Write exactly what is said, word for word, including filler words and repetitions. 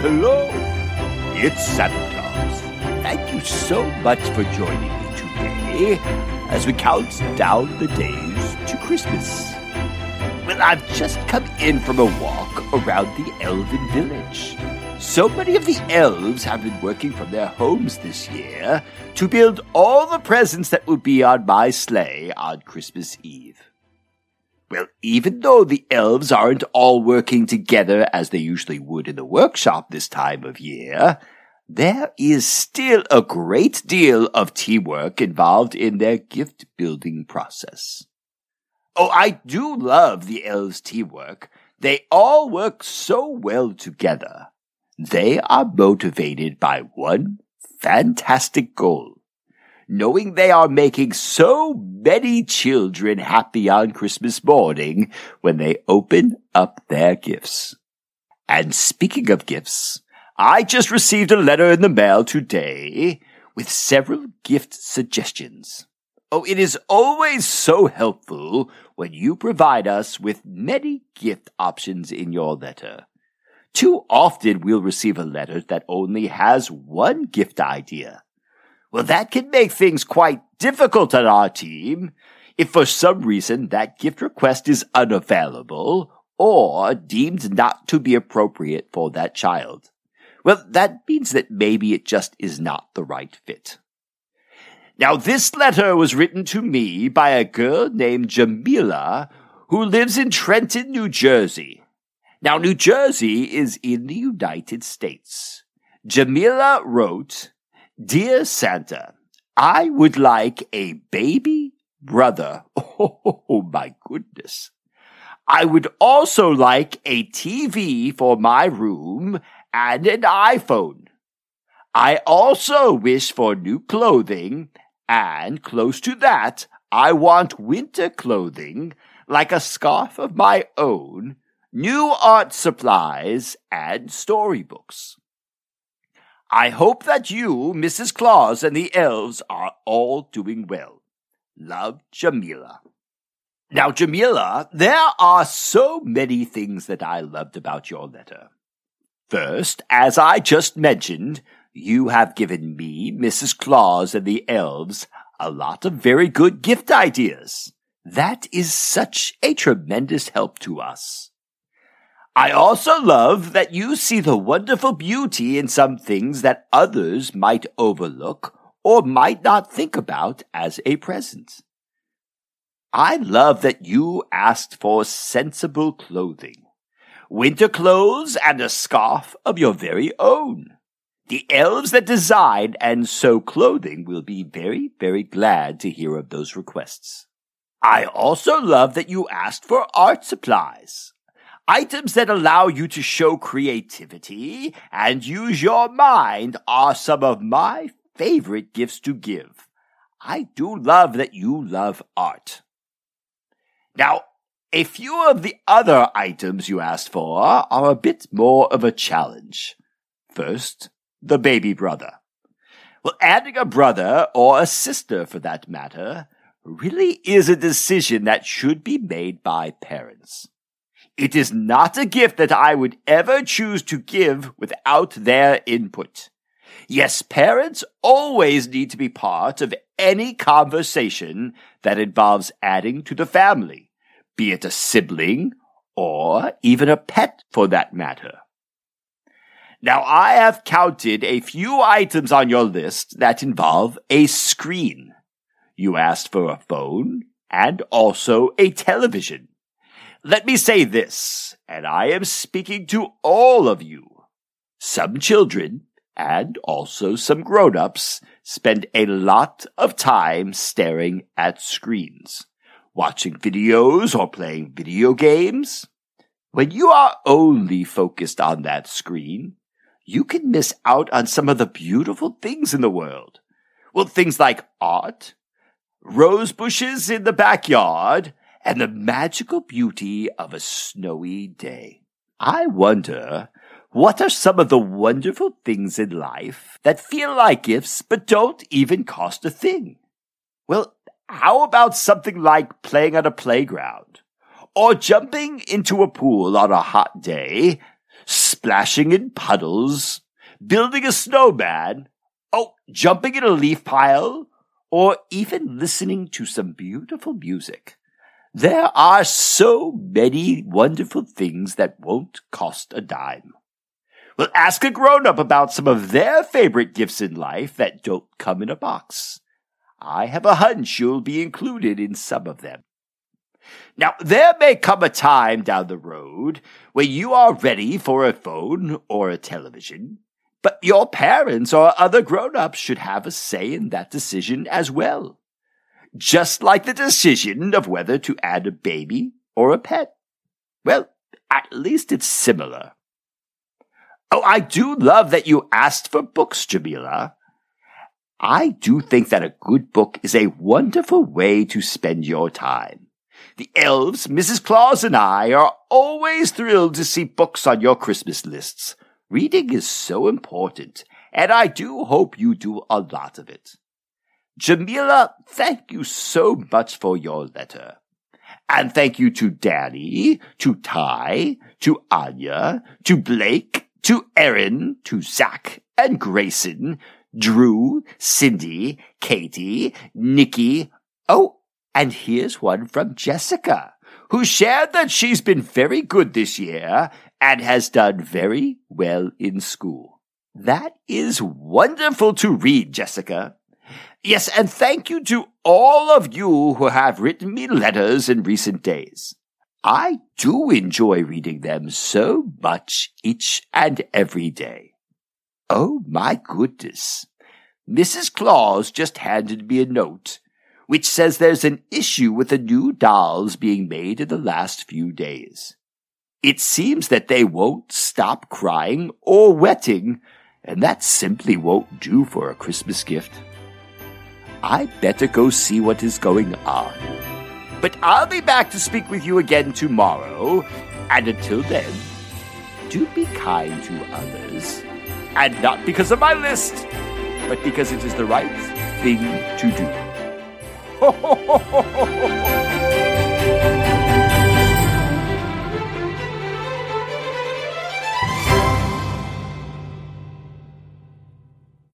Hello, it's Santa Claus. Thank you so much for joining me today as we count down the days to Christmas. Well, I've just come in from a walk around the Elven Village. So many of the elves have been working from their homes this year to build all the presents that will be on my sleigh on Christmas Eve. Well, even though the elves aren't all working together as they usually would in the workshop this time of year, there is still a great deal of teamwork involved in their gift-building process. Oh, I do love the elves' teamwork. They all work so well together. They are motivated by one fantastic goal. Knowing they are making so many children happy on Christmas morning when they open up their gifts. And speaking of gifts, I just received a letter in the mail today with several gift suggestions. Oh, it is always so helpful when you provide us with many gift options in your letter. Too often we'll receive a letter that only has one gift idea. Well, that can make things quite difficult on our team if for some reason that gift request is unavailable or deemed not to be appropriate for that child. Well, that means that maybe it just is not the right fit. Now, this letter was written to me by a girl named Jamila who lives in Trenton, New Jersey. Now, New Jersey is in the United States. Jamila wrote, "Dear Santa, I would like a baby brother." Oh, my goodness. "I would also like a T V for my room and an iPhone. I also wish for new clothing, and close to that, I want winter clothing, like a scarf of my own, new art supplies, and storybooks. I hope that you, Missus Claus, and the elves are all doing well. Love, Jamila." Now, Jamila, there are so many things that I loved about your letter. First, as I just mentioned, you have given me, Missus Claus, and the elves a lot of very good gift ideas. That is such a tremendous help to us. I also love that you see the wonderful beauty in some things that others might overlook or might not think about as a present. I love that you asked for sensible clothing, winter clothes, and a scarf of your very own. The elves that design and sew clothing will be very, very glad to hear of those requests. I also love that you asked for art supplies. Items that allow you to show creativity and use your mind are some of my favorite gifts to give. I do love that you love art. Now, a few of the other items you asked for are a bit more of a challenge. First, the baby brother. Well, adding a brother or a sister, for that matter, really is a decision that should be made by parents. It is not a gift that I would ever choose to give without their input. Yes, parents always need to be part of any conversation that involves adding to the family, be it a sibling or even a pet for that matter. Now, I have counted a few items on your list that involve a screen. You asked for a phone and also a television. Let me say this, and I am speaking to all of you. Some children, and also some grown-ups, spend a lot of time staring at screens, watching videos or playing video games. When you are only focused on that screen, you can miss out on some of the beautiful things in the world. Well, things like art, rose bushes in the backyard, and the magical beauty of a snowy day. I wonder, what are some of the wonderful things in life that feel like gifts but don't even cost a thing? Well, how about something like playing on a playground, or jumping into a pool on a hot day, splashing in puddles, building a snowman, oh, jumping in a leaf pile, or even listening to some beautiful music. There are so many wonderful things that won't cost a dime. Well, ask a grown-up about some of their favorite gifts in life that don't come in a box. I have a hunch you'll be included in some of them. Now, there may come a time down the road where you are ready for a phone or a television, but your parents or other grown-ups should have a say in that decision as well, just like the decision of whether to add a baby or a pet. Well, at least it's similar. Oh, I do love that you asked for books, Jamila. I do think that a good book is a wonderful way to spend your time. The elves, Missus Claus, and I are always thrilled to see books on your Christmas lists. Reading is so important, and I do hope you do a lot of it. Jamila, thank you so much for your letter. And thank you to Danny, to Ty, to Anya, to Blake, to Erin, to Zach, and Grayson, Drew, Cindy, Katie, Nikki. Oh, and here's one from Jessica, who shared that she's been very good this year and has done very well in school. That is wonderful to read, Jessica. Yes, and thank you to all of you who have written me letters in recent days. I do enjoy reading them so much each and every day. Oh, my goodness. Missus Claus just handed me a note, which says there's an issue with the new dolls being made in the last few days. It seems that they won't stop crying or wetting, and that simply won't do for a Christmas gift. I better go see what is going on. But I'll be back to speak with you again tomorrow, and until then, do be kind to others, and not because of my list, but because it is the right thing to do. Ho, ho, ho, ho, ho, ho.